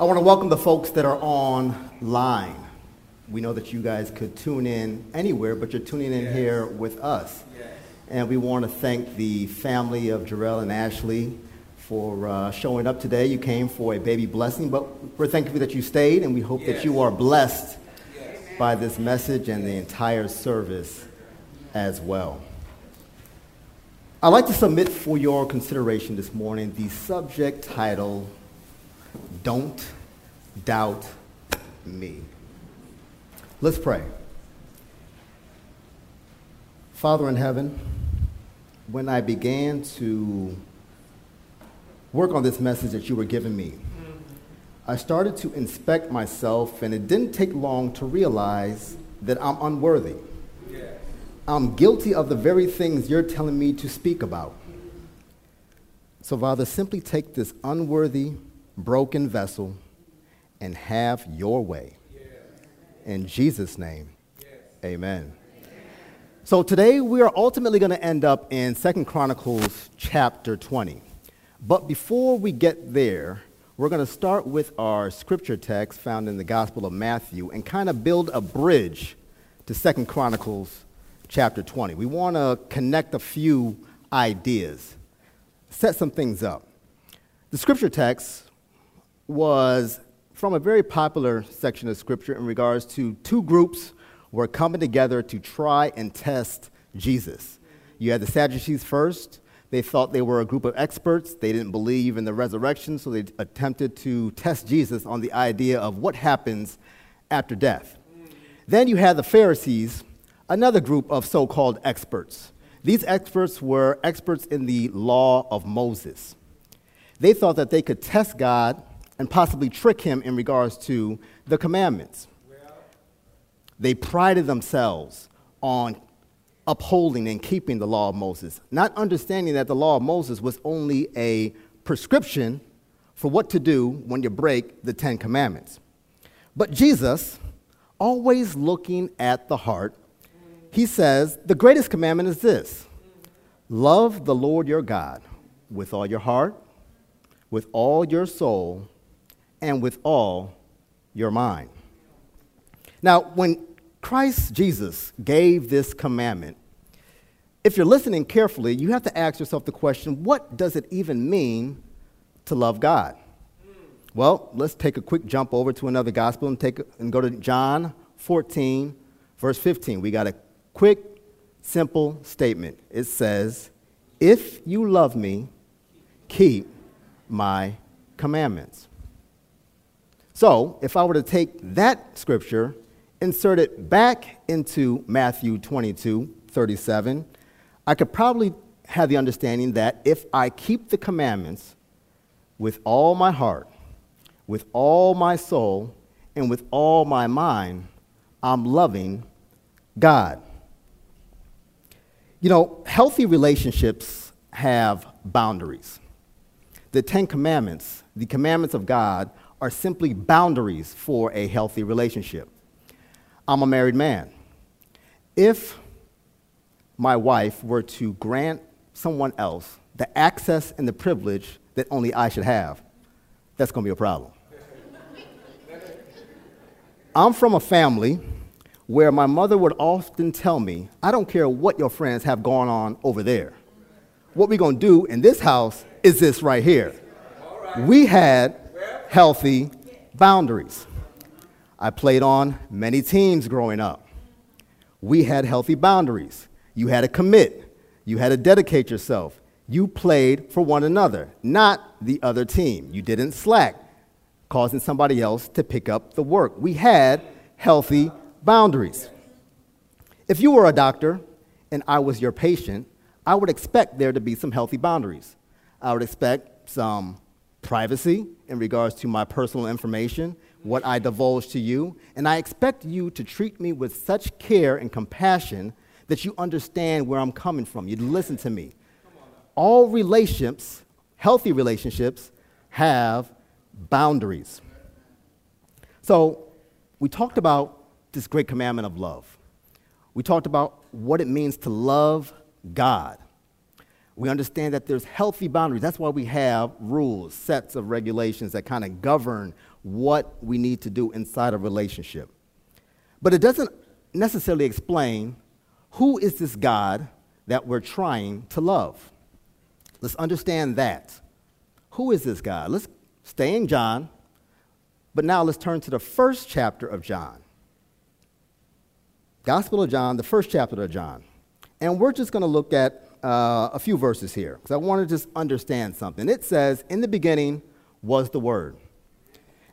I want to welcome the folks that are online. We know that you guys could tune in anywhere, but you're tuning in here with us. Yes. And we want to thank the family of Jerrell and Ashley for showing up today. You came for a baby blessing, but we're thankful that you stayed, and we hope that you are blessed by this message and the entire service as well. I'd like to submit for your consideration this morning the subject title, Don't Doubt Me. Let's pray. Father in heaven, when I began to work on this message that you were giving me, I started to inspect myself, and it didn't take long to realize that I'm unworthy. Yes. I'm guilty of the very things you're telling me to speak about. So, Father, simply take this unworthy, broken vessel and have your way. In Jesus' name, amen. So today we are ultimately going to end up in 2 Chronicles chapter 20. But before we get there, we're going to start with our scripture text found in the Gospel of Matthew and kind of build a bridge to 2 Chronicles chapter 20. We want to connect a few ideas, set some things up. The scripture text was from a very popular section of scripture in regards to two groups were coming together to try and test Jesus. You had the Sadducees first. They thought they were a group of experts. They didn't believe in the resurrection, so they attempted to test Jesus on the idea of what happens after death. Then you had the Pharisees, another group of so-called experts. These experts were experts in the law of Moses. They thought that they could test God and possibly trick him in regards to the commandments. They prided themselves on upholding and keeping the law of Moses, not understanding that the law of Moses was only a prescription for what to do when you break the Ten Commandments. But Jesus, always looking at the heart, he says, the greatest commandment is this: love the Lord your God with all your heart, with all your soul, and with all your mind. Now, when Christ Jesus gave this commandment, if you're listening carefully, you have to ask yourself the question, what does it even mean to love God? Well, let's take a quick jump over to another gospel and go to John 14, verse 15. We got a quick, simple statement. It says, if you love me, keep my commandments. So, if I were to take that scripture, insert it back into Matthew 22:37, I could probably have the understanding that if I keep the commandments with all my heart, with all my soul, and with all my mind, I'm loving God. You know, healthy relationships have boundaries. The Ten Commandments, the commandments of God, are simply boundaries for a healthy relationship. I'm a married man. If my wife were to grant someone else the access and the privilege that only I should have, that's going to be a problem. I'm from a family where my mother would often tell me, I don't care what your friends have going on over there. What we're going to do in this house is this right here. We had healthy boundaries. I played on many teams growing up. We had healthy boundaries. You had to commit. You had to dedicate yourself. You played for one another, not the other team. You didn't slack, causing somebody else to pick up the work. We had healthy boundaries. If you were a doctor and I was your patient, I would expect there to be some healthy boundaries. I would expect some privacy in regards to my personal information, what I divulge to you, and I expect you to treat me with such care and compassion that you understand where I'm coming from. You listen to me. All relationships, healthy relationships, have boundaries. So we talked about this great commandment of love. We talked about what it means to love God. We understand that there's healthy boundaries. That's why we have rules, sets of regulations that kind of govern what we need to do inside a relationship. But it doesn't necessarily explain who is this God that we're trying to love. Let's understand that. Who is this God? Let's stay in John, but now let's turn to the first chapter of John. Gospel of John, the first chapter of John. And we're just going to look at a few verses here, because I want to just understand something. It says, in the beginning was the Word,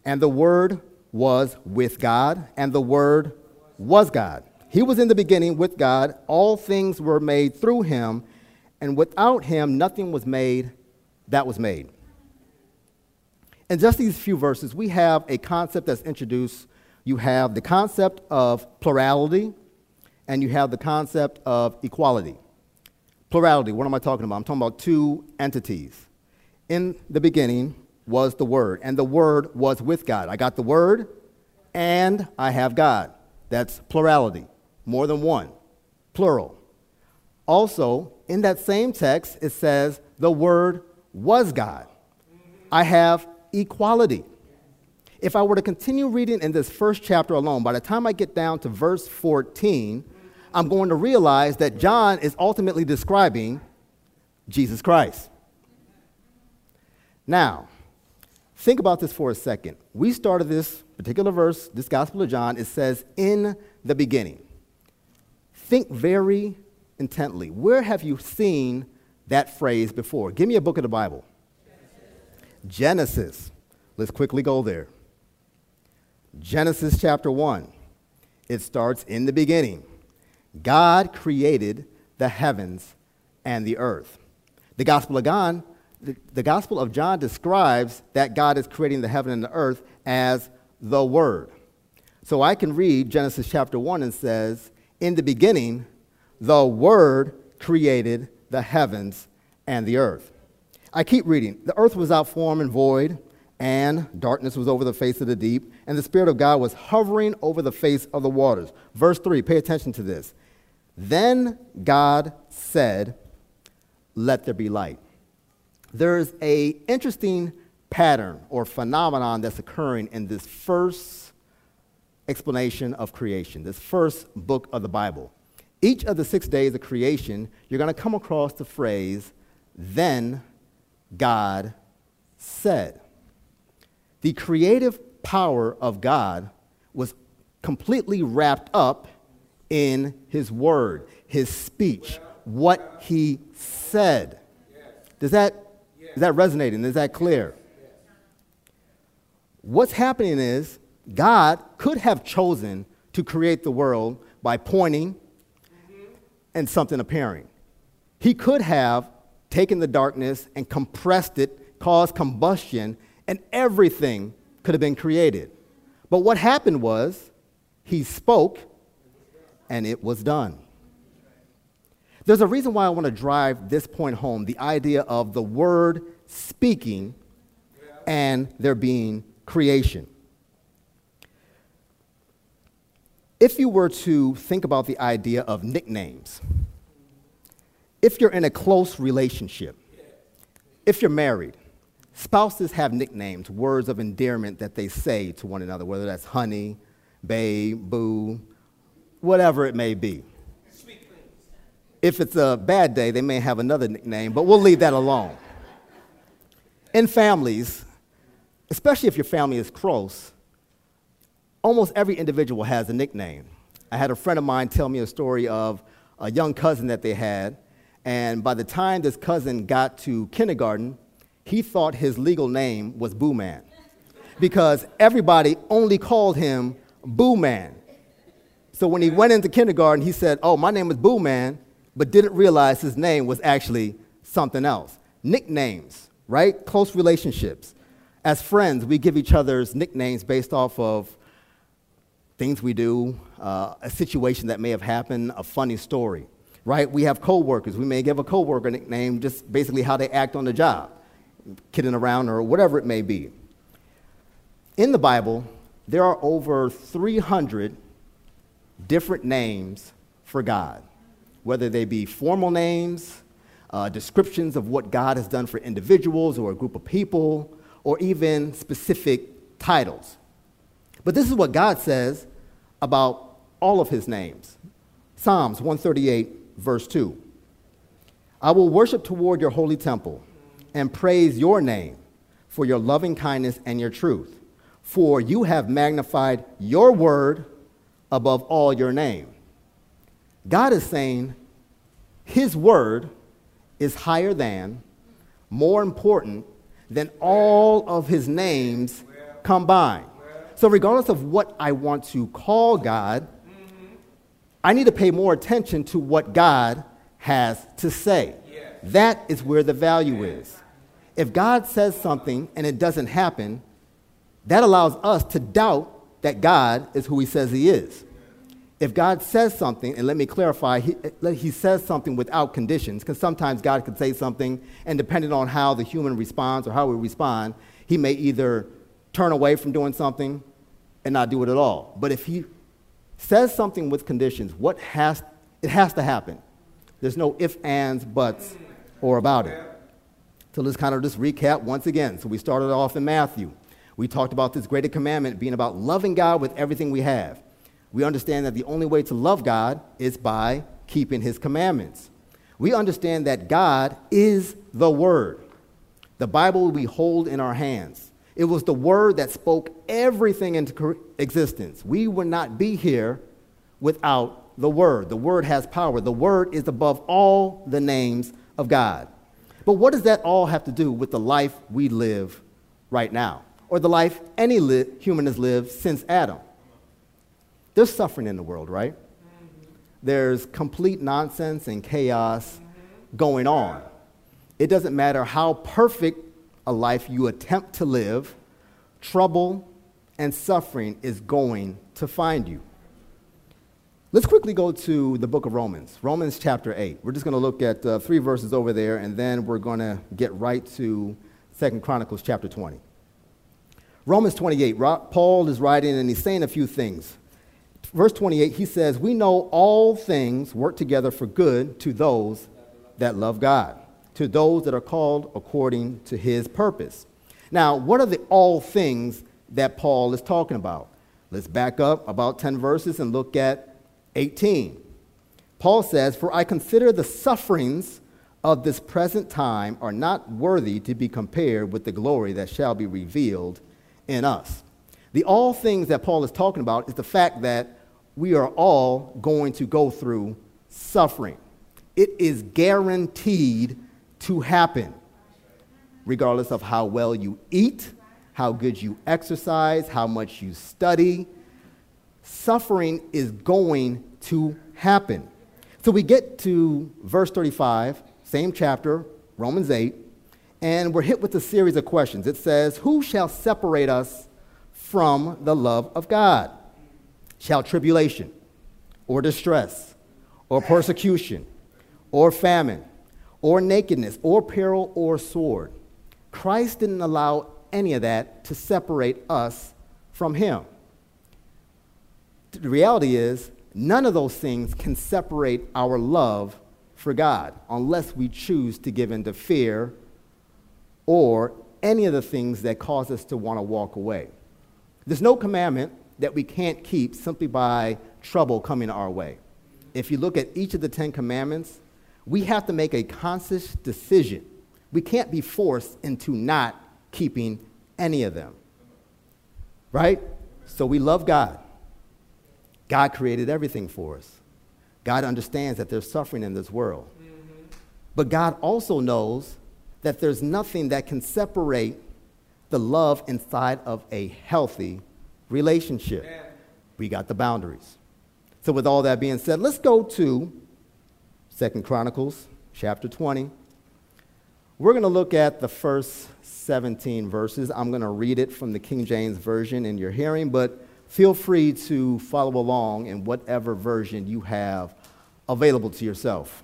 and the Word was with God, and the Word was God. He was in the beginning with God. All things were made through him, and without him nothing was made that was made. In just these few verses, we have a concept that's introduced. You have the concept of plurality, and you have the concept of equality. Plurality, what am I talking about? I'm talking about two entities. In the beginning was the Word, and the Word was with God. I got the Word, and I have God. That's plurality, more than one, plural. Also, in that same text, it says the Word was God. I have equality. If I were to continue reading in this first chapter alone, by the time I get down to verse 14, I'm going to realize that John is ultimately describing Jesus Christ. Now, think about this for a second. We started this particular verse, this Gospel of John, it says, in the beginning. Think very intently. Where have you seen that phrase before? Give me a book of the Bible. Genesis. Let's quickly go there. Genesis chapter 1. It starts in the beginning. God created the heavens and the earth. The Gospel of John describes that God is creating the heaven and the earth as the Word. So I can read Genesis chapter 1 and says, in the beginning, the Word created the heavens and the earth. I keep reading. The earth was without form and void, and darkness was over the face of the deep, and the Spirit of God was hovering over the face of the waters. Verse 3, pay attention to this. Then God said, let there be light. There's a interesting pattern or phenomenon that's occurring in this first explanation of creation, this first book of the Bible. Each of the 6 days of creation, you're going to come across the phrase, then God said. The creative power of God was completely wrapped up in his word, his speech, what he said. Is that resonating? Is that clear? What's happening is God could have chosen to create the world by pointing and something appearing. He could have taken the darkness and compressed it, caused combustion, and everything could have been created. But what happened was he spoke and it was done. There's a reason why I want to drive this point home, the idea of the word speaking and there being creation. If you were to think about the idea of nicknames, if you're in a close relationship, if you're married, spouses have nicknames, words of endearment that they say to one another, whether that's honey, babe, boo, whatever it may be. If it's a bad day, they may have another nickname, but we'll leave that alone. In families, especially if your family is close, almost every individual has a nickname. I had a friend of mine tell me a story of a young cousin that they had, and by the time this cousin got to kindergarten, he thought his legal name was Boo Man because everybody only called him Boo Man. So when he went into kindergarten, he said, oh, my name is Boo Man, but didn't realize his name was actually something else. Nicknames, right? Close relationships. As friends, we give each other's nicknames based off of things we do, a situation that may have happened, a funny story, right? We have coworkers. We may give a coworker a nickname, just basically how they act on the job, kidding around or whatever it may be. In the Bible, there are over 300 different names for God, whether they be formal names, descriptions of what God has done for individuals or a group of people, or even specific titles. But this is what God says about all of his names. Psalms 138, verse 2. I will worship toward your holy temple and praise your name for your loving kindness and your truth. For you have magnified your word above all your name. God is saying his word is higher than, more important than all of his names combined. So regardless of what I want to call God, I need to pay more attention to what God has to say. That is where the value is. If God says something and it doesn't happen, that allows us to doubt that God is who he says he is. If God says something, and let me clarify, he says something without conditions, because sometimes God could say something, and depending on how the human responds or how we respond, he may either turn away from doing something and not do it at all. But if he says something with conditions, it has to happen. There's no ifs, ands, buts, or about it. So let's kind of just recap once again. So we started off in Matthew. We talked about this greater commandment being about loving God with everything we have. We understand that the only way to love God is by keeping his commandments. We understand that God is the Word, the Bible we hold in our hands. It was the Word that spoke everything into existence. We would not be here without the Word. The Word has power. The Word is above all the names of God. But what does that all have to do with the life we live right now, or the life any human has lived since Adam? There's suffering in the world, right? Mm-hmm. There's complete nonsense and chaos going on. It doesn't matter how perfect a life you attempt to live, trouble and suffering is going to find you. Let's quickly go to the book of Romans, Romans chapter 8. We're just going to look at 3 verses over there, and then we're going to get right to 2 Chronicles chapter 20. Romans 28, Paul is writing and he's saying a few things. Verse 28, he says, we know all things work together for good to those that love God, to those that are called according to his purpose. Now, what are the all things that Paul is talking about? Let's back up about 10 verses and look at 18. Paul says, for I consider the sufferings of this present time are not worthy to be compared with the glory that shall be revealed in us. The all things that Paul is talking about is the fact that we are all going to go through suffering. It is guaranteed to happen, regardless of how well you eat, how good you exercise, how much you study. Suffering is going to happen. So we get to verse 35, same chapter, Romans 8, and we're hit with a series of questions. It says, who shall separate us from the love of God? Shall tribulation, or distress, or persecution, or famine, or nakedness, or peril, or sword? Christ didn't allow any of that to separate us from him. The reality is, none of those things can separate our love for God unless we choose to give in to fear or any of the things that cause us to want to walk away. There's no commandment that we can't keep simply by trouble coming our way. If you look at each of the 10 commandments, we have to make a conscious decision. We can't be forced into not keeping any of them, right? So we love God. God created everything for us. God understands that there's suffering in this world. But God also knows that there's nothing that can separate the love inside of a healthy relationship. We got the boundaries. So with all that being said, let's go to 2 Chronicles chapter 20. We're going to look at the first 17 verses. I'm going to read it from the King James Version in your hearing, but feel free to follow along in whatever version you have available to yourself.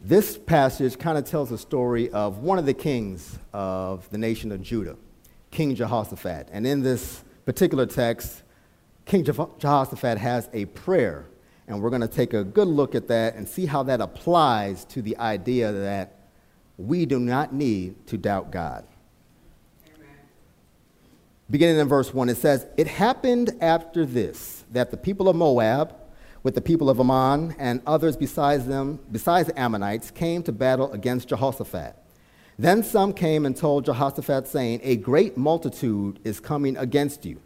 This passage kind of tells a story of one of the kings of the nation of Judah, King Jehoshaphat. And in this particular text, King Jehoshaphat has a prayer, And we're going to take a good look at that and see how that applies to the idea that we do not need to doubt God. Amen. Beginning in verse 1, it says, "It happened after this, that the people of Moab, with the people of Ammon and others besides them, besides the Ammonites, came to battle against Jehoshaphat. Then some came and told Jehoshaphat, saying, 'A great multitude is coming against you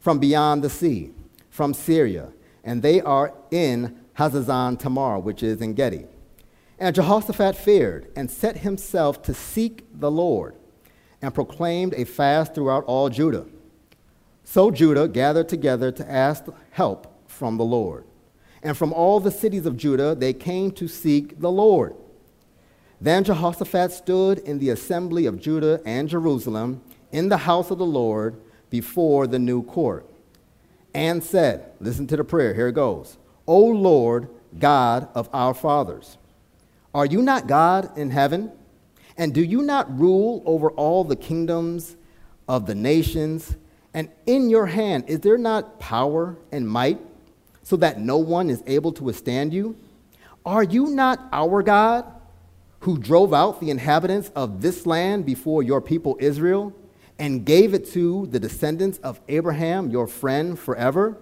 from beyond the sea, from Syria, and they are in Hazazon Tamar,' which is in Gedi. And Jehoshaphat feared and set himself to seek the Lord and proclaimed a fast throughout all Judah. So Judah gathered together to ask help from the Lord. And from all the cities of Judah they came to seek the Lord. Then Jehoshaphat stood in the assembly of Judah and Jerusalem in the house of the Lord before the new court and said," listen to the prayer, here it goes, "O Lord God of our fathers, are you not God in heaven? And do you not rule over all the kingdoms of the nations? And in your hand is there not power and might, so that no one is able to withstand you? Are you not our God, who drove out the inhabitants of this land before your people Israel, and gave it to the descendants of Abraham, your friend, forever?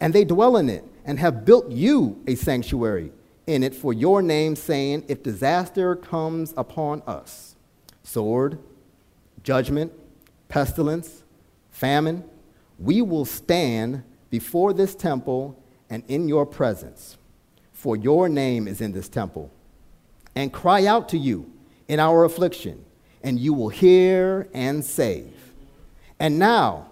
And they dwell in it, and have built you a sanctuary in it for your name, saying, if disaster comes upon us, sword, judgment, pestilence, famine, we will stand before this temple and in your presence, for your name is in this temple, and cry out to you in our affliction, and you will hear and save. And now,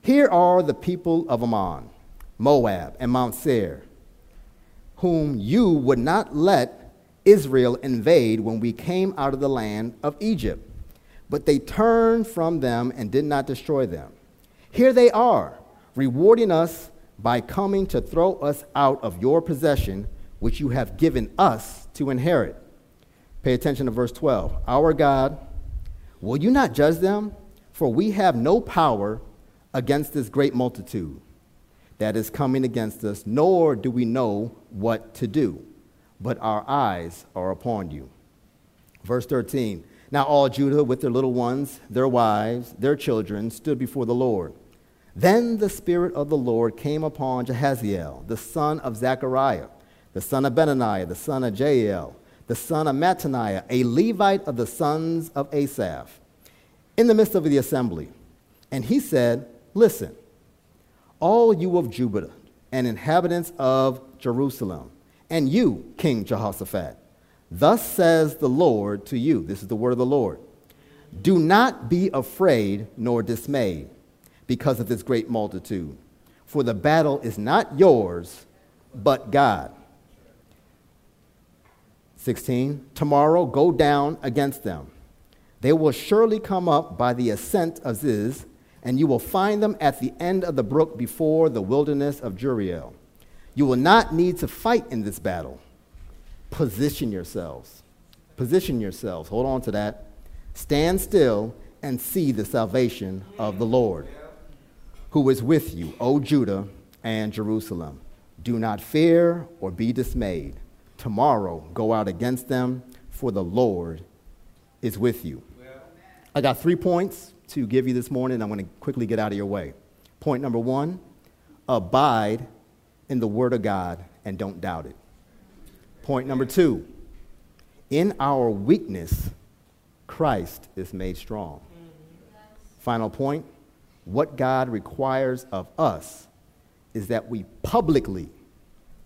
here are the people of Ammon, Moab, and Mount Seir, whom you would not let Israel invade when we came out of the land of Egypt. But they turned from them and did not destroy them. Here they are, rewarding us by coming to throw us out of your possession, which you have given us to inherit." Pay attention to verse 12. "Our God, will you not judge them? For we have no power against this great multitude that is coming against us, nor do we know what to do, but our eyes are upon you." Verse 13, "Now all Judah with their little ones, their wives, their children, stood before the Lord. Then the Spirit of the Lord came upon Jehaziel, the son of Zechariah, the son of Benaniah, the son of Jael, the son of Mattaniah, a Levite of the sons of Asaph, in the midst of the assembly. And he said, 'Listen, all you of Judah and inhabitants of Jerusalem, and you, King Jehoshaphat, thus says the Lord to you,'" this is the word of the Lord, "'do not be afraid nor dismayed because of this great multitude, for the battle is not yours, but God.'" 16, "Tomorrow go down against them. They will surely come up by the ascent of Ziz, and you will find them at the end of the brook before the wilderness of Jerrell. You will not need to fight in this battle. Position yourselves." Position yourselves. Hold on to that. "Stand still and see the salvation of the Lord, who is with you, O Judah and Jerusalem. Do not fear or be dismayed. Tomorrow go out against them, for the Lord is with you." I got 3 points to give you this morning. I'm going to quickly get out of your way. Point number one, abide in the Word of God and don't doubt it. Point number two, in our weakness, Christ is made strong. Final point, what God requires of us is that we publicly,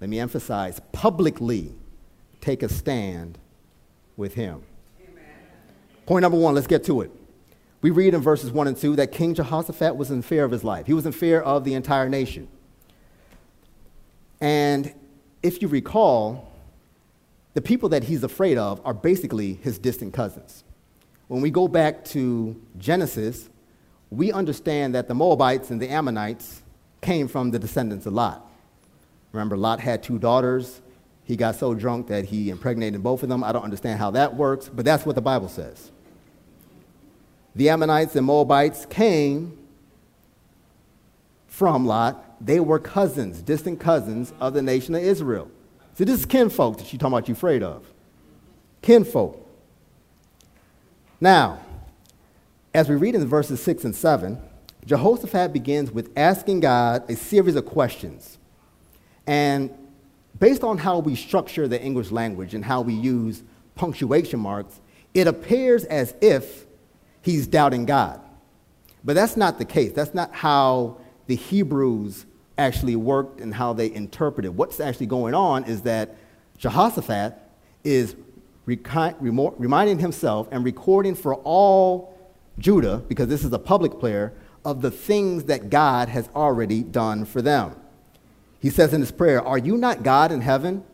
let me emphasize, publicly take a stand with Him. Amen. Point number one, let's get to it. We read in verses 1 and 2 that King Jehoshaphat was in fear of his life. He was in fear of the entire nation. And if you recall, the people that he's afraid of are basically his distant cousins. When we go back to Genesis, we understand that the Moabites and the Ammonites came from the descendants of Lot. Remember, Lot had 2 daughters. He got so drunk that he impregnated both of them. I don't understand how that works, but that's what the Bible says. The Ammonites and Moabites came from Lot. They were cousins, distant cousins of the nation of Israel. See, this is kinfolk that you're talking about you're afraid of. Kinfolk. Now, as we read in verses 6 and 7, Jehoshaphat begins with asking God a series of questions. And based on how we structure the English language and how we use punctuation marks, it appears as if he's doubting God. But that's not the case. That's not how the Hebrews actually worked and how they interpreted. What's actually going on is that Jehoshaphat is reminding himself and recording for all Judah, because this is a public player, of the things that God has already done for them. He says in his prayer, "Are you not God in heaven?"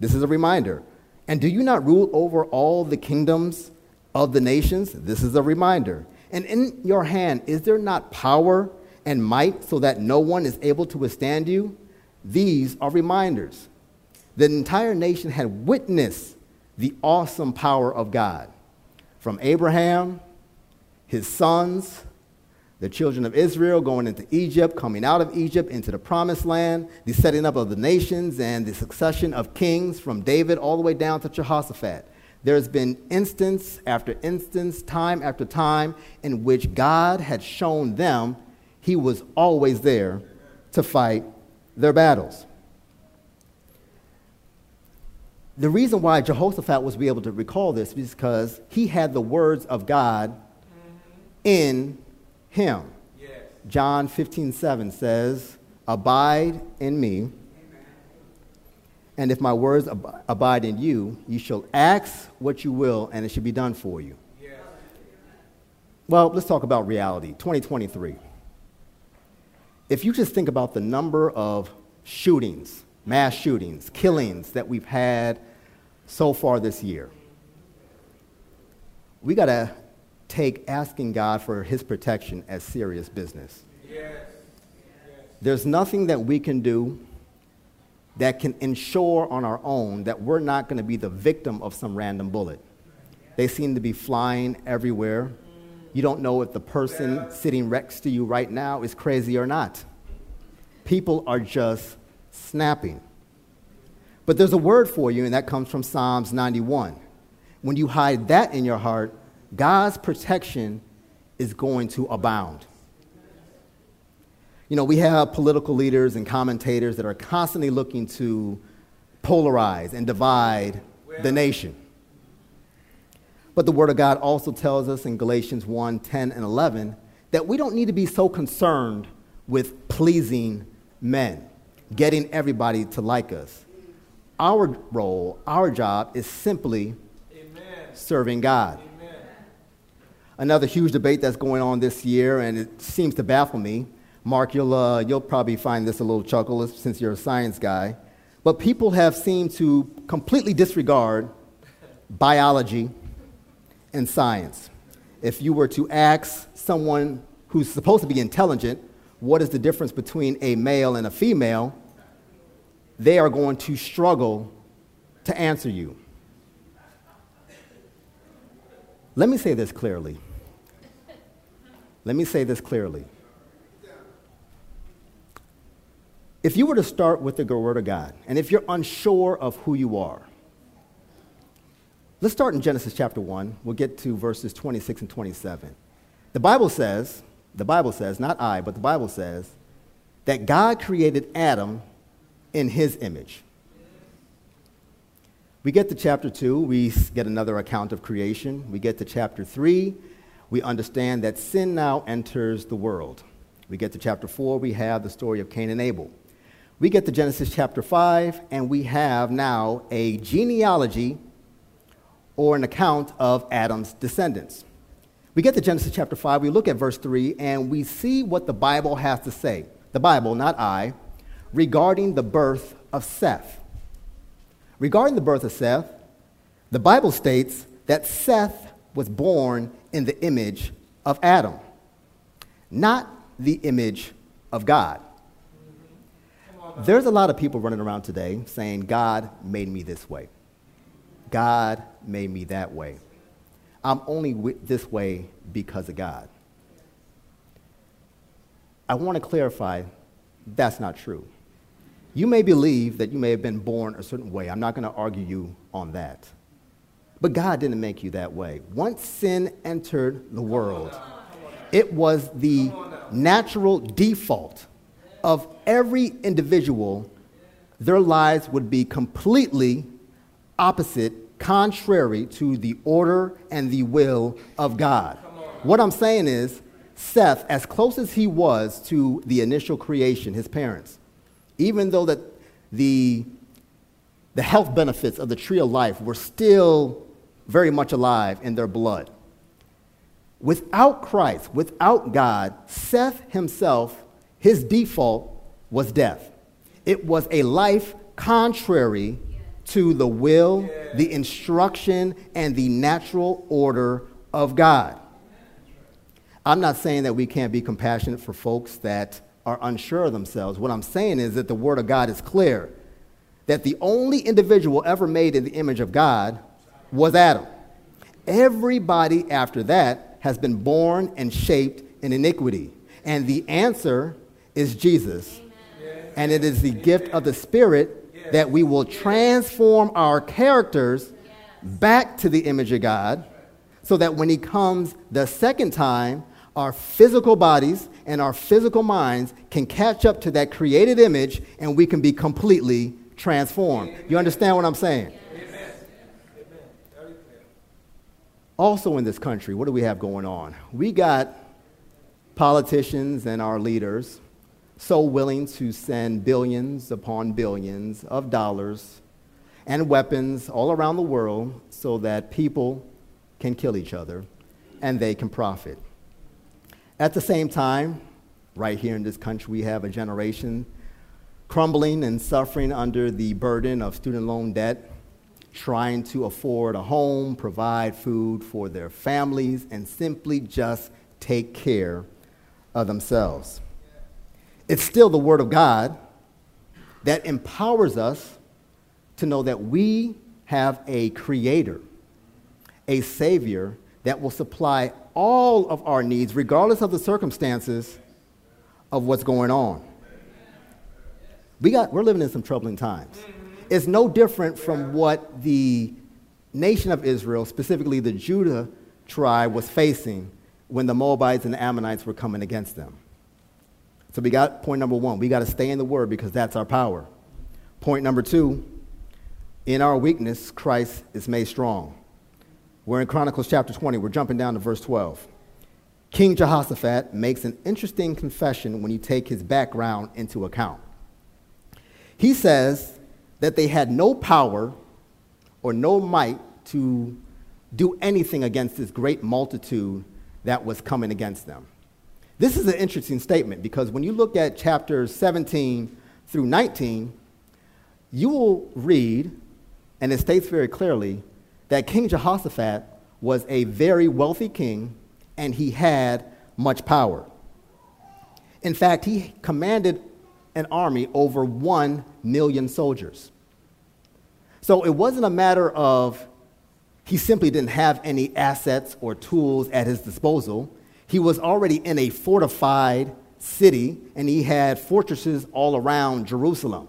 This is a reminder. "And do you not rule over all the kingdoms of the nations?" This is a reminder. "And in your hand, is there not power and might so that no one is able to withstand you?" These are reminders. The entire nation had witnessed the awesome power of God. From Abraham, his sons, the children of Israel going into Egypt, coming out of Egypt into the promised land, the setting up of the nations and the succession of kings from David all the way down to Jehoshaphat. There's been instance after instance, time after time, in which God had shown them he was always there to fight their battles. The reason why Jehoshaphat was able to recall this is because he had the words of God in him. Yes. John 15:7 says, "Abide in me, amen, and if my words abide in you, you shall ask what you will, and it shall be done for you." Yes. Well, let's talk about reality. 2023. If you just think about the number of shootings, mass shootings, killings that we've had so far this year, we got to take asking God for his protection as serious business. Yes. Yes. There's nothing that we can do that can ensure on our own that we're not going to be the victim of some random bullet. They seem to be flying everywhere. You don't know if the person sitting next to you right now is crazy or not. People are just snapping. But there's a word for you, and that comes from Psalms 91. When you hide that in your heart, God's protection is going to abound. You know, we have political leaders and commentators that are constantly looking to polarize and divide the nation. But the Word of God also tells us in Galatians 1:10 and 11 that we don't need to be so concerned with pleasing men, getting everybody to like us. Our role, our job is simply serving God. Amen. Another huge debate that's going on this year, and it seems to baffle me. Mark, you'll probably find this a little chuckle since you're a science guy. But people have seemed to completely disregard biology and science. If you were to ask someone who's supposed to be intelligent, what is the difference between a male and a female, they are going to struggle to answer you. Let me say this clearly. If you were to start with the Word of God, and if you're unsure of who you are, let's start in Genesis chapter 1. We'll get to verses 26 and 27. The Bible says, not I, but the Bible says, that God created Adam in his image. We get to chapter 2. We get another account of creation. We get to chapter 3. We understand that sin now enters the world. We get to chapter 4. We have the story of Cain and Abel. We get to Genesis chapter 5, and we have now a genealogy or an account of Adam's descendants. We get to Genesis chapter 5, we look at verse 3, and we see what the Bible has to say, the Bible, not I, regarding the birth of Seth. Regarding the birth of Seth, the Bible states that Seth was born in the image of Adam, not the image of God. There's a lot of people running around today saying, "God made me this way. God made me that way. I'm only this way because of God." I want to clarify That's not true. You may believe that you may have been born a certain way. I'm not going to argue you on that. But God didn't make you that way. Once sin entered the world, it was the natural default of every individual. Their lives would be completely opposite, contrary to the order and the will of God. What I'm saying is, Seth, as close as he was to the initial creation, his parents, even though that the health benefits of the tree of life were still very much alive in their blood. Without Christ, without God, Seth himself, his default was death. It was a life contrary to the will, the instruction, and the natural order of God. I'm not saying that we can't be compassionate for folks that are unsure of themselves. What I'm saying is that the Word of God is clear that the only individual ever made in the image of God was Adam. Everybody after that has been born and shaped in iniquity. And the answer is Jesus. Amen. And it is the gift of the Spirit that we will transform our characters back to the image of God so that when He comes the second time, our physical bodies and our physical minds can catch up to that created image and we can be completely transformed. You understand what I'm saying? Also in this country, what do we have going on? We got politicians and our leaders so willing to send billions upon billions of dollars and weapons all around the world so that people can kill each other and they can profit. At the same time, right here in this country, we have a generation crumbling and suffering under the burden of student loan debt, trying to afford a home, provide food for their families, and simply just take care of themselves. It's still the Word of God that empowers us to know that we have a Creator, a Savior that will supply all of our needs, regardless of the circumstances of what's going on. We're living in some troubling times. It's no different from what the nation of Israel, specifically the Judah tribe, was facing when the Moabites and the Ammonites were coming against them. So we got point number one, we got to stay in the Word because that's our power. Point number two, in our weakness, Christ is made strong. We're in Chronicles chapter 20. We're jumping down to verse 12. King Jehoshaphat makes an interesting confession when you take his background into account. He says that they had no power or no might to do anything against this great multitude that was coming against them. This is an interesting statement because when you look at chapters 17 through 19, you will read, and it states very clearly, that King Jehoshaphat was a very wealthy king, and he had much power. In fact, he commanded an army over 1 million soldiers. So it wasn't a matter of he simply didn't have any assets or tools at his disposal. He was already in a fortified city, and he had fortresses all around Jerusalem.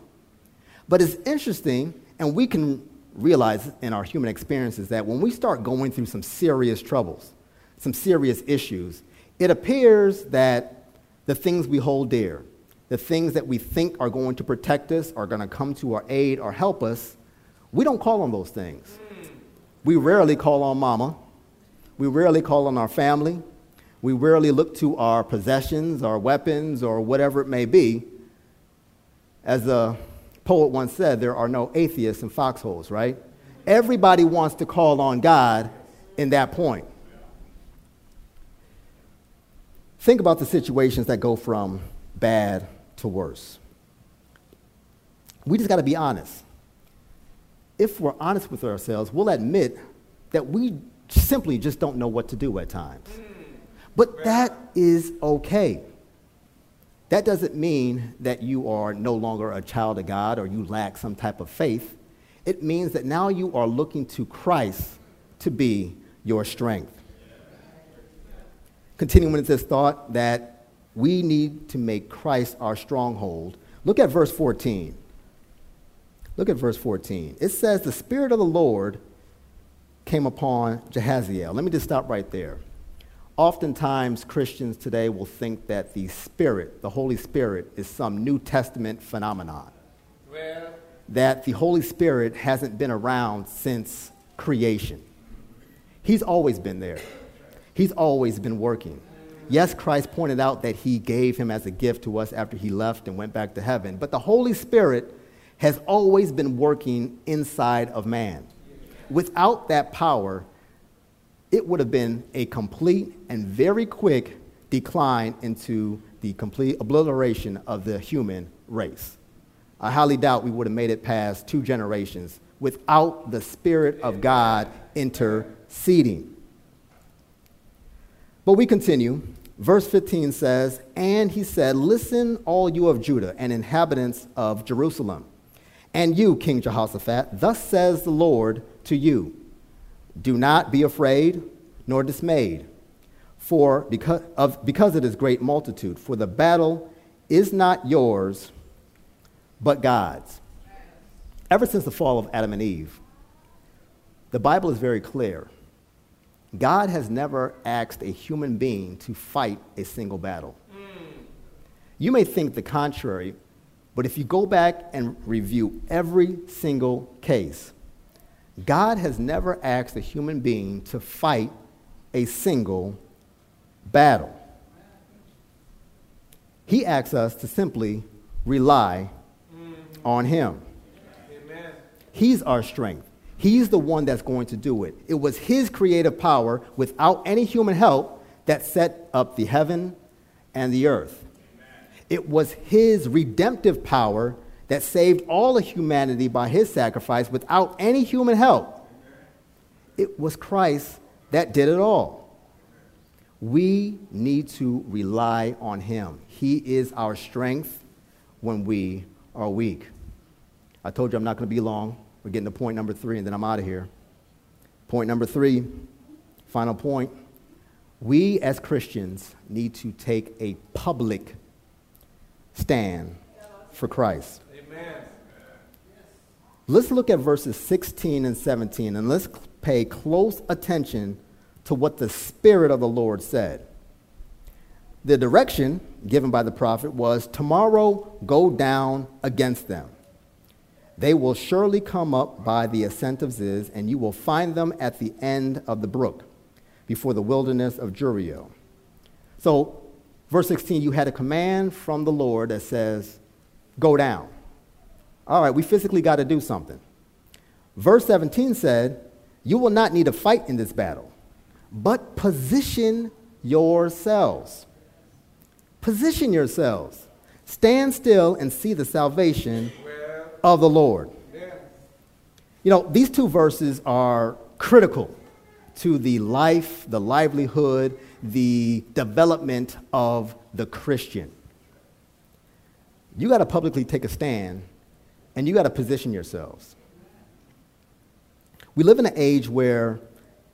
But it's interesting, and we can realize in our human experiences that when we start going through some serious troubles, some serious issues, it appears that the things we hold dear, the things that we think are going to protect us, are going to come to our aid or help us, we don't call on those things. We rarely call on mama. We rarely call on our family. We rarely look to our possessions, our weapons, or whatever it may be. As a poet once said, there are no atheists in foxholes, right? Everybody wants to call on God in that point. Think about the situations that go from bad to worse. We just got to be honest. If we're honest with ourselves, we'll admit that we simply just don't know what to do at times. But that is okay. That doesn't mean that you are no longer a child of God or you lack some type of faith. It means that now you are looking to Christ to be your strength. Continuing with this thought that We need to make Christ our stronghold. Look at verse 14. Look at verse 14. It says, the Spirit of the Lord came upon Jehaziel. Let me just stop right there. Oftentimes, Christians today will think that the Spirit, the Holy Spirit, is some New Testament phenomenon. Well, that the Holy Spirit hasn't been around since creation. He's always been there. He's always been working. Yes, Christ pointed out that he gave him as a gift to us after he left and went back to heaven. But the Holy Spirit has always been working inside of man. Without that power, it would have been a complete and very quick decline into the complete obliteration of the human race. I highly doubt we would have made it past 2 generations without the Spirit of God interceding. But we continue. Verse 15 says, and he said, listen, all you of Judah and inhabitants of Jerusalem, and you, King Jehoshaphat, thus says the Lord to you, do not be afraid nor dismayed, because of this great multitude, for the battle is not yours, but God's. Ever since the fall of Adam and Eve, the Bible is very clear. God has never asked a human being to fight a single battle. You may think the contrary, but if you go back and review every single case, God has never asked a human being to fight a single battle. He asks us to simply rely on him. Amen. He's our strength. He's the one that's going to do it. It was his creative power without any human help that set up the heaven and the earth. Amen. It was his redemptive power that saved all of humanity by his sacrifice without any human help. Amen. It was Christ that did it all. We need to rely on him. He is our strength when we are weak. I told you I'm not going to be long. We're getting to point number 3, and then I'm out of here. Point number 3, final point. We as Christians need to take a public stand for Christ. Amen. Let's look at verses 16 and 17, and let's pay close attention to what the Spirit of the Lord said. The direction given by the prophet was, tomorrow go down against them. They will surely come up by the ascent of Ziz, and you will find them at the end of the brook, before the wilderness of Jerrell. So, verse 16, you had a command from the Lord that says, go down. All right, we physically got to do something. Verse 17 said, you will not need to fight in this battle, but position yourselves. Position yourselves. Stand still and see the salvation of the Lord. Yeah. You know, these 2 verses are critical to the life, the livelihood, the development of the Christian. You got to publicly take a stand, and you got to position yourselves. We live in an age where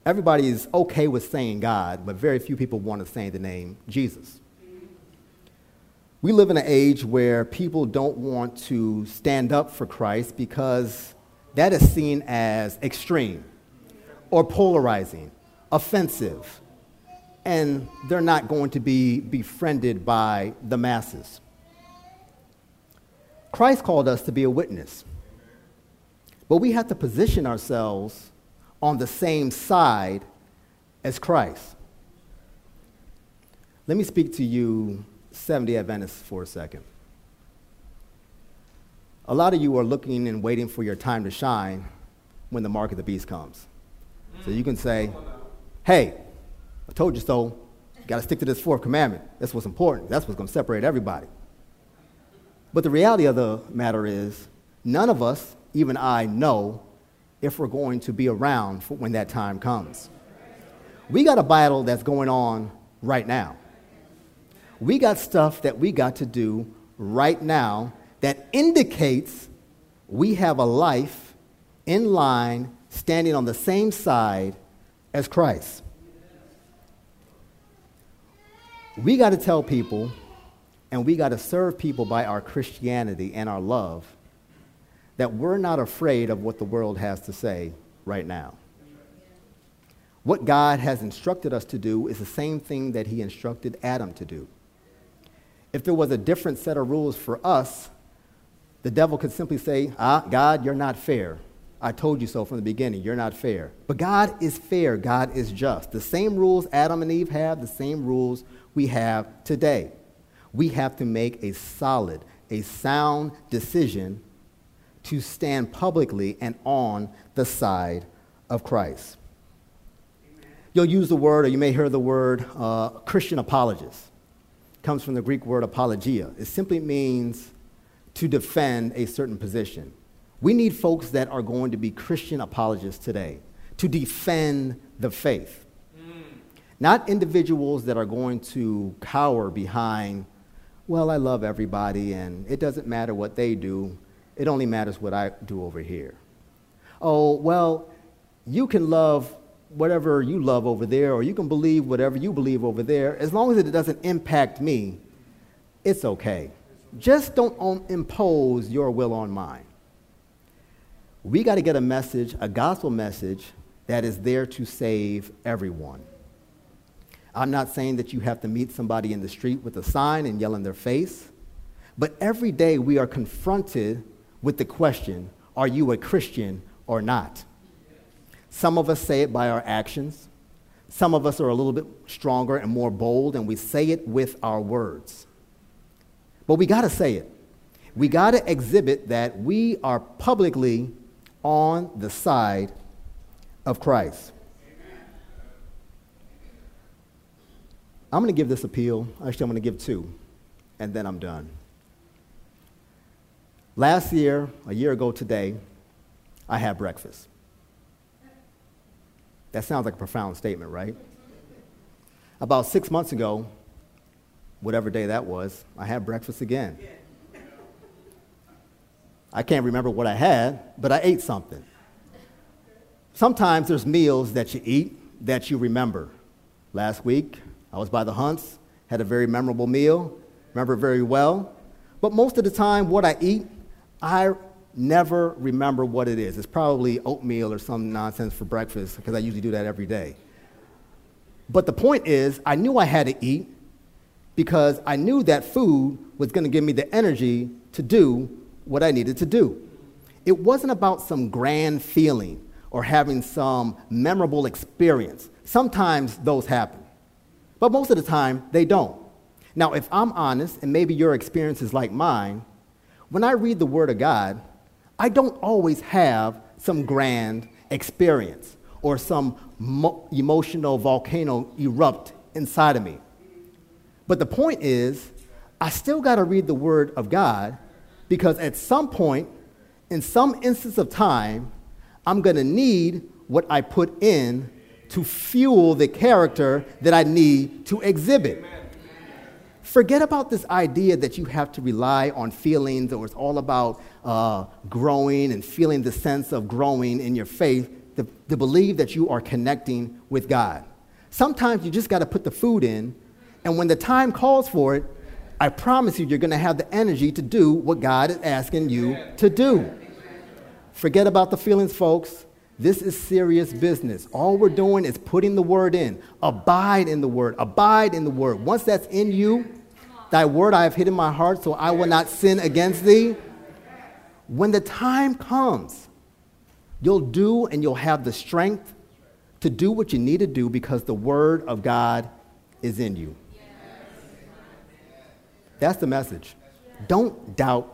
everybody is okay with saying God, but very few people want to say the name Jesus. We live in an age where people don't want to stand up for Christ because that is seen as extreme or polarizing, offensive, and they're not going to be befriended by the masses. Christ called us to be a witness, but we have to position ourselves on the same side as Christ. Let me speak to you Seventh-day Adventists for a second. A lot of you are looking and waiting for your time to shine when the mark of the beast comes. So you can say, hey, I told you so. You got to stick to this 4th commandment. That's what's important. That's what's going to separate everybody. But the reality of the matter is, none of us, even I, know if we're going to be around for when that time comes. We got a battle that's going on right now. We got stuff that we got to do right now that indicates we have a life in line, standing on the same side as Christ. We got to tell people And we got to serve people by our Christianity and our love, that we're not afraid of what the world has to say right now. What God has instructed us to do is the same thing that he instructed Adam to do. If there was a different set of rules for us, the devil could simply say, God, you're not fair. I told you so from the beginning. You're not fair. But God is fair. God is just. The same rules Adam and Eve have, the same rules we have today. We have to make a solid, a sound decision to stand publicly and on the side of Christ. You'll use the word, or you may hear the word, Christian apologist. It comes from the Greek word apologia. It simply means to defend a certain position. We need folks that are going to be Christian apologists today, to defend the faith. Not individuals that are going to cower behind, well, I love everybody, and it doesn't matter what they do. It only matters what I do over here. Oh, well, you can love whatever you love over there, or you can believe whatever you believe over there. As long as it doesn't impact me, it's okay. Just don't impose your will on mine. We got to get a message, a gospel message, that is there to save everyone. I'm not saying that you have to meet somebody in the street with a sign and yell in their face, but every day we are confronted with the question, are you a Christian or not? Some of us say it by our actions. Some of us are a little bit stronger and more bold, and we say it with our words. But we got to say it. We got to exhibit that we are publicly on the side of Christ. I'm going to give this appeal. Actually, I'm going to give two, and then I'm done. Last year, a year ago today, I had breakfast. That sounds like a profound statement, right? About 6 months ago, whatever day that was, I had breakfast again. I can't remember what I had, but I ate something. Sometimes there's meals that you eat that you remember. Last week, I was by the Hunts, had a very memorable meal, remember very well. But most of the time, what I eat, I never remember what it is. It's probably oatmeal or some nonsense for breakfast, because I usually do that every day. But the point is, I knew I had to eat because I knew that food was going to give me the energy to do what I needed to do. It wasn't about some grand feeling or having some memorable experience. Sometimes those happen, but most of the time they don't. Now, if I'm honest, and maybe your experience is like mine, when I read the Word of God, I don't always have some grand experience or some emotional volcano erupt inside of me. But the point is, I still got to read the Word of God, because at some point, in some instance of time, I'm going to need what I put in to fuel the character that I need to exhibit. Amen. Forget about this idea that you have to rely on feelings, or it's all about growing and feeling the sense of growing in your faith, to believe that you are connecting with God. Sometimes you just got to put the food in, and when the time calls for it, I promise you, you're going to have the energy to do what God is asking you to do. Forget about the feelings, folks. This is serious business. All we're doing is putting the word in. Abide in the word. Abide in the word. Once that's in you, thy word I have hid in my heart, so I will not sin against thee. When the time comes, you'll do, and you'll have the strength to do what you need to do, because the word of God is in you. That's the message. Don't doubt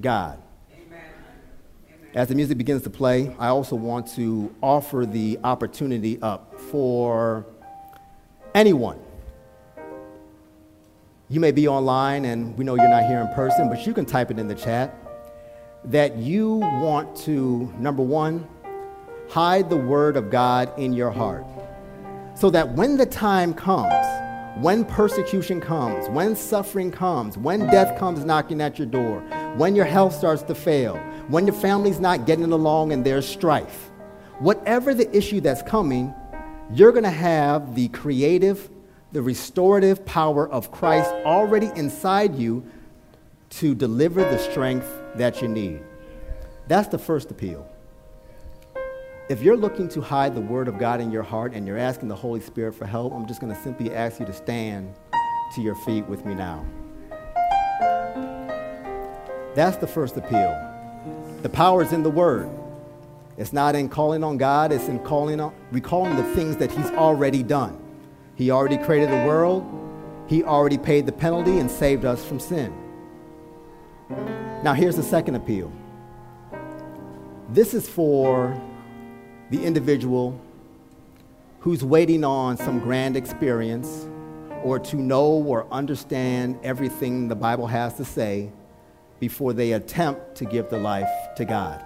God. As the music begins to play, I also want to offer the opportunity up for anyone. You may be online, and we know you're not here in person, but you can type it in the chat, that you want to, number one, hide the word of God in your heart, so that when the time comes, when persecution comes, when suffering comes, when death comes knocking at your door, when your health starts to fail, when your family's not getting along and there's strife, whatever the issue that's coming, you're going to have the creative, the restorative power of Christ already inside you to deliver the strength that you need. That's the first appeal. If you're looking to hide the Word of God in your heart and you're asking the Holy Spirit for help, I'm just going to simply ask you to stand to your feet with me now. That's the first appeal. The power is in the Word. It's not in calling on God, it's in recalling the things that He's already done. He already created the world. He already paid the penalty and saved us from sin. Now here's the second appeal. This is for the individual who's waiting on some grand experience or to know or understand everything the Bible has to say before they attempt to give their life to God.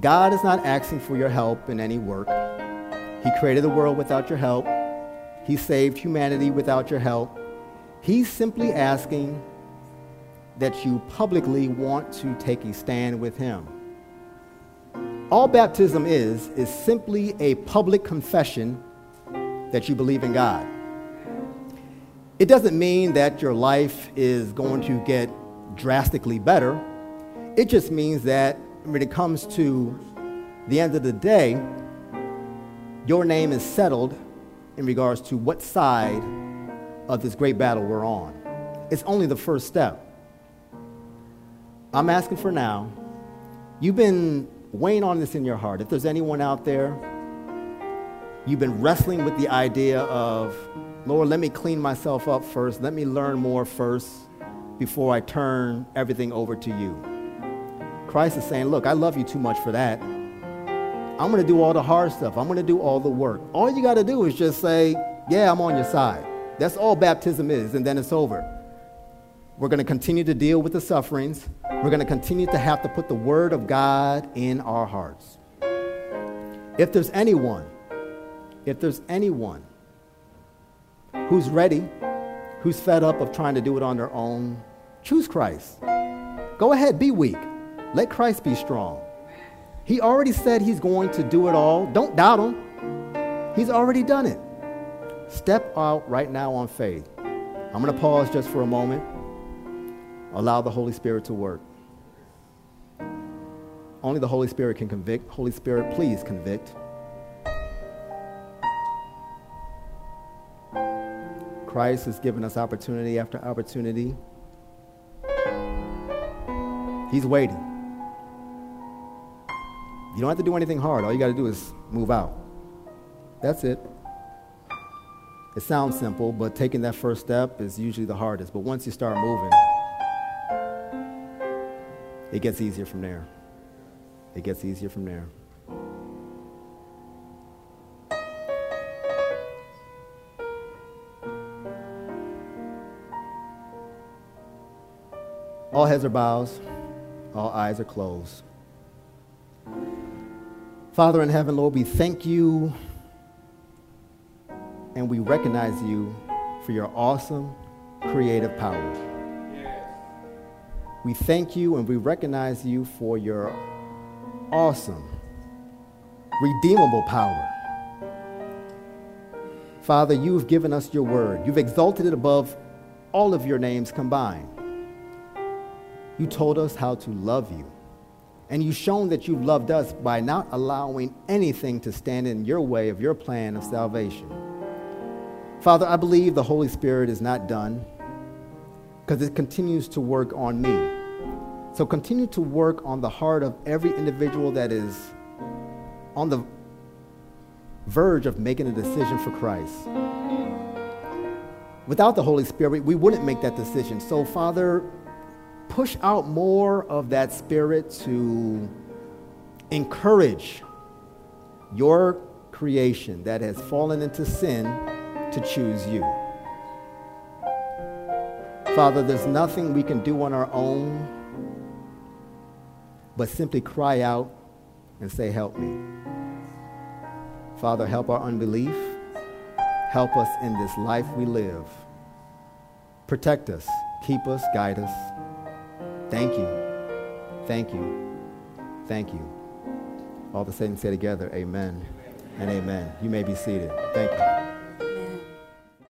God is not asking for your help in any work. He created the world without your help. He saved humanity without your help. He's simply asking that you publicly want to take a stand with Him. All baptism is simply a public confession that you believe in God. It doesn't mean that your life is going to get drastically better. It just means that when it comes to the end of the day, your name is settled in regards to what side of this great battle we're on. It's only the first step. I'm asking for now. You've been weighing on this in your heart. If there's anyone out there, you've been wrestling with the idea of, Lord, let me clean myself up first. Let me learn more first before I turn everything over to you. Christ is saying, look, I love you too much for that. I'm going to do all the hard stuff. I'm going to do all the work. All you got to do is just say, yeah, I'm on your side. That's all baptism is, and then it's over. We're going to continue to deal with the sufferings. We're going to continue to have to put the Word of God in our hearts. If there's anyone who's ready, who's fed up of trying to do it on their own, choose Christ. Go ahead, be weak. Let Christ be strong. He already said He's going to do it all. Don't doubt Him. He's already done it. Step out right now on faith. I'm going to pause just for a moment. Allow the Holy Spirit to work. Only the Holy Spirit can convict. Holy Spirit, please convict. Christ has given us opportunity after opportunity. He's waiting. You don't have to do anything hard. All you got to do is move out. That's it. It sounds simple, but taking that first step is usually the hardest. But once you start moving, it gets easier from there. It gets easier from there. All heads are bowed, all eyes are closed. Father in heaven, Lord, we thank you and we recognize you for your awesome creative power. We thank you and we recognize you for your awesome, redeemable power. Father, you've given us your word. You've exalted it above all of your names combined. You told us how to love you. And you've shown that you've loved us by not allowing anything to stand in your way of your plan of salvation. Father, I believe the Holy Spirit is not done, because it continues to work on me. So continue to work on the heart of every individual that is on the verge of making a decision for Christ. Without the Holy Spirit, we wouldn't make that decision. So, Father, push out more of that Spirit to encourage your creation that has fallen into sin to choose you. Father, there's nothing we can do on our own but simply cry out and say, help me. Father, help our unbelief. Help us in this life we live. Protect us, keep us, guide us. Thank you. Thank you. Thank you. All the saints say together, amen and amen. You may be seated. Thank you.